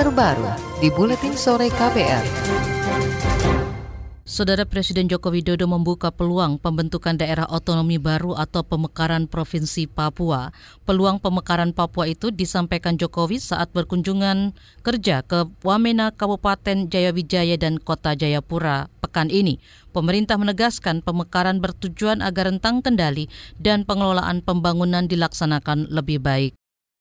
terbaru di Buletin Sore KBR. Saudara Presiden Joko Widodo membuka peluang pembentukan daerah otonomi baru atau pemekaran Provinsi Papua. Peluang pemekaran Papua itu disampaikan Jokowi saat berkunjungan kerja ke Wamena, Kabupaten Jayawijaya dan Kota Jayapura pekan ini. Pemerintah menegaskan pemekaran bertujuan agar rentang kendali dan pengelolaan pembangunan dilaksanakan lebih baik.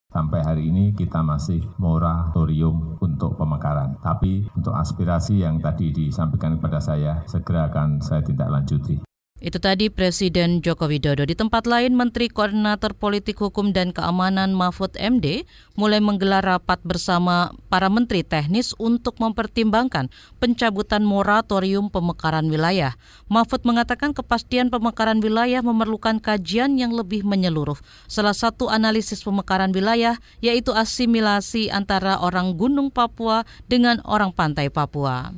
Sampai hari ini kita masih moratorium untuk pemekaran. Tapi untuk aspirasi yang tadi disampaikan kepada saya, segera akan saya tindak lanjuti. Itu tadi Presiden Joko Widodo. Di tempat lain, Menteri Koordinator Politik Hukum dan Keamanan Mahfud MD mulai menggelar rapat bersama para menteri teknis untuk mempertimbangkan pencabutan moratorium pemekaran wilayah. Mahfud mengatakan kepastian pemekaran wilayah memerlukan kajian yang lebih menyeluruh. Salah satu analisis pemekaran wilayah yaitu asimilasi antara orang Gunung Papua dengan orang Pantai Papua.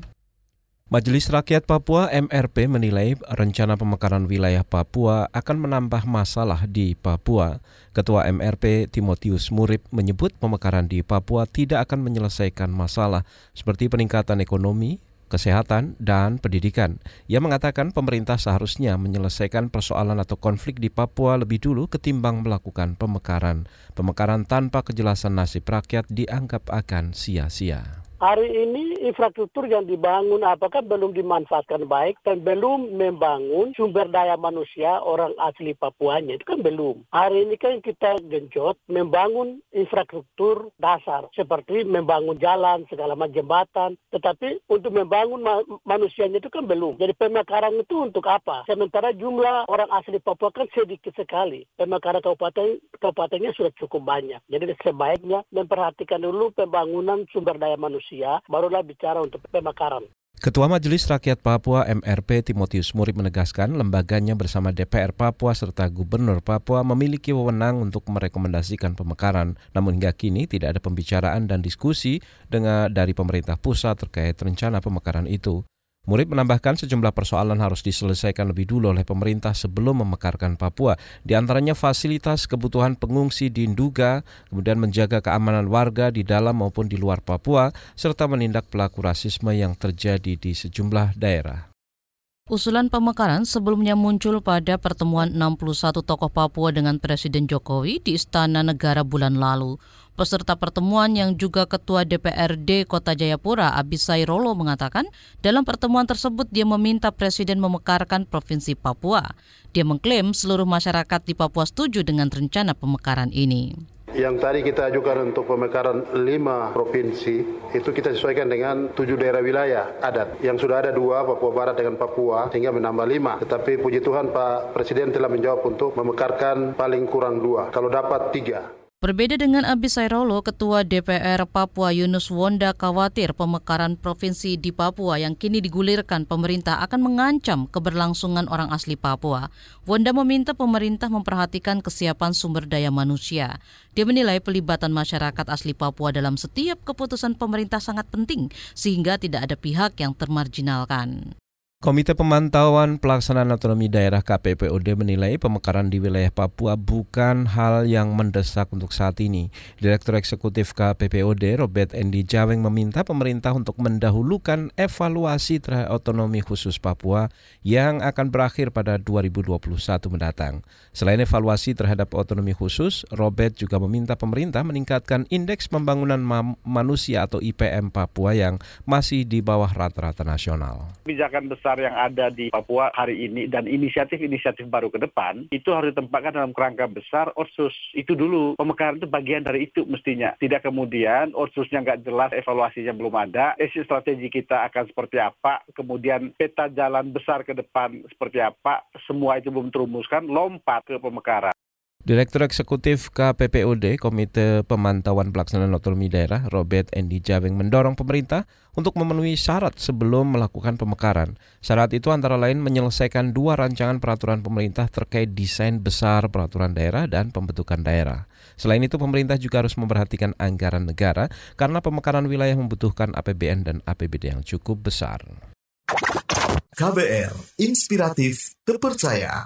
Majelis Rakyat Papua (MRP) menilai rencana pemekaran wilayah Papua akan menambah masalah di Papua. Ketua MRP Timotius Murib menyebut pemekaran di Papua tidak akan menyelesaikan masalah seperti peningkatan ekonomi, kesehatan, dan pendidikan. Ia mengatakan pemerintah seharusnya menyelesaikan persoalan atau konflik di Papua lebih dulu ketimbang melakukan pemekaran. Pemekaran tanpa kejelasan nasib rakyat dianggap akan sia-sia. Hari ini infrastruktur yang dibangun apakah belum dimanfaatkan baik dan belum membangun sumber daya manusia orang asli Papuanya, itu kan belum. Hari ini kan kita genjot membangun infrastruktur dasar seperti membangun jalan, segala macam jembatan, tetapi untuk membangun manusianya itu kan belum. Jadi pemekaran itu untuk apa? Sementara jumlah orang asli Papua kan sedikit sekali. Pemekaran kabupatennya sudah cukup banyak. Jadi sebaiknya memperhatikan dulu pembangunan sumber daya manusia. Barulah bicara untuk pemekaran. Ketua Majelis Rakyat Papua MRP Timotius Murib menegaskan lembaganya bersama DPR Papua serta Gubernur Papua memiliki wewenang untuk merekomendasikan pemekaran. Namun hingga kini tidak ada pembicaraan dan diskusi dari pemerintah pusat terkait rencana pemekaran itu. Murib menambahkan sejumlah persoalan harus diselesaikan lebih dulu oleh pemerintah sebelum memekarkan Papua. Di antaranya fasilitas kebutuhan pengungsi di Nduga, kemudian menjaga keamanan warga di dalam maupun di luar Papua, serta menindak pelaku rasisme yang terjadi di sejumlah daerah. Usulan pemekaran sebelumnya muncul pada pertemuan 61 tokoh Papua dengan Presiden Jokowi di Istana Negara bulan lalu. Peserta pertemuan yang juga Ketua DPRD Kota Jayapura, Abisai Rolo, mengatakan dalam pertemuan tersebut dia meminta Presiden memekarkan Provinsi Papua. Dia mengklaim seluruh masyarakat di Papua setuju dengan rencana pemekaran ini. Yang tadi kita ajukan untuk pemekaran 5 provinsi, itu kita sesuaikan dengan 7 daerah wilayah adat. Yang sudah ada 2, Papua Barat dengan Papua, sehingga menambah 5. Tetapi puji Tuhan Pak Presiden telah menjawab untuk memekarkan paling kurang 2, kalau dapat 3. Berbeda dengan Abisai Rolo, Ketua DPR Papua Yunus Wonda khawatir pemekaran provinsi di Papua yang kini digulirkan pemerintah akan mengancam keberlangsungan orang asli Papua. Wonda meminta pemerintah memperhatikan kesiapan sumber daya manusia. Dia menilai pelibatan masyarakat asli Papua dalam setiap keputusan pemerintah sangat penting sehingga tidak ada pihak yang termarginalkan. Komite Pemantauan Pelaksanaan Otonomi Daerah KPPOD menilai pemekaran di wilayah Papua bukan hal yang mendesak untuk saat ini. Direktur Eksekutif KPPOD Robert Endi Jaweng meminta pemerintah untuk mendahulukan evaluasi terhadap otonomi khusus Papua yang akan berakhir pada 2021 mendatang. Selain evaluasi terhadap otonomi khusus, Robert juga meminta pemerintah meningkatkan indeks pembangunan manusia atau IPM Papua yang masih di bawah rata-rata nasional. Kebijakan besar yang ada di Papua hari ini dan inisiatif-inisiatif baru ke depan itu harus ditempatkan dalam kerangka besar Otsus itu dulu. Pemekaran itu bagian dari itu mestinya. Tidak kemudian Otsusnya nggak jelas, evaluasinya belum ada, strategi kita akan seperti apa, kemudian peta jalan besar ke depan seperti apa, semua itu belum terumuskan, lompat ke pemekaran. Direktur Eksekutif KPPOD, Komite Pemantauan Pelaksanaan Otonomi Daerah, Robert Endi Jaweng mendorong pemerintah untuk memenuhi syarat sebelum melakukan pemekaran. Syarat itu antara lain menyelesaikan 2 rancangan peraturan pemerintah terkait desain besar peraturan daerah dan pembentukan daerah. Selain itu, pemerintah juga harus memperhatikan anggaran negara karena pemekaran wilayah membutuhkan APBN dan APBD yang cukup besar. KBR, inspiratif, terpercaya.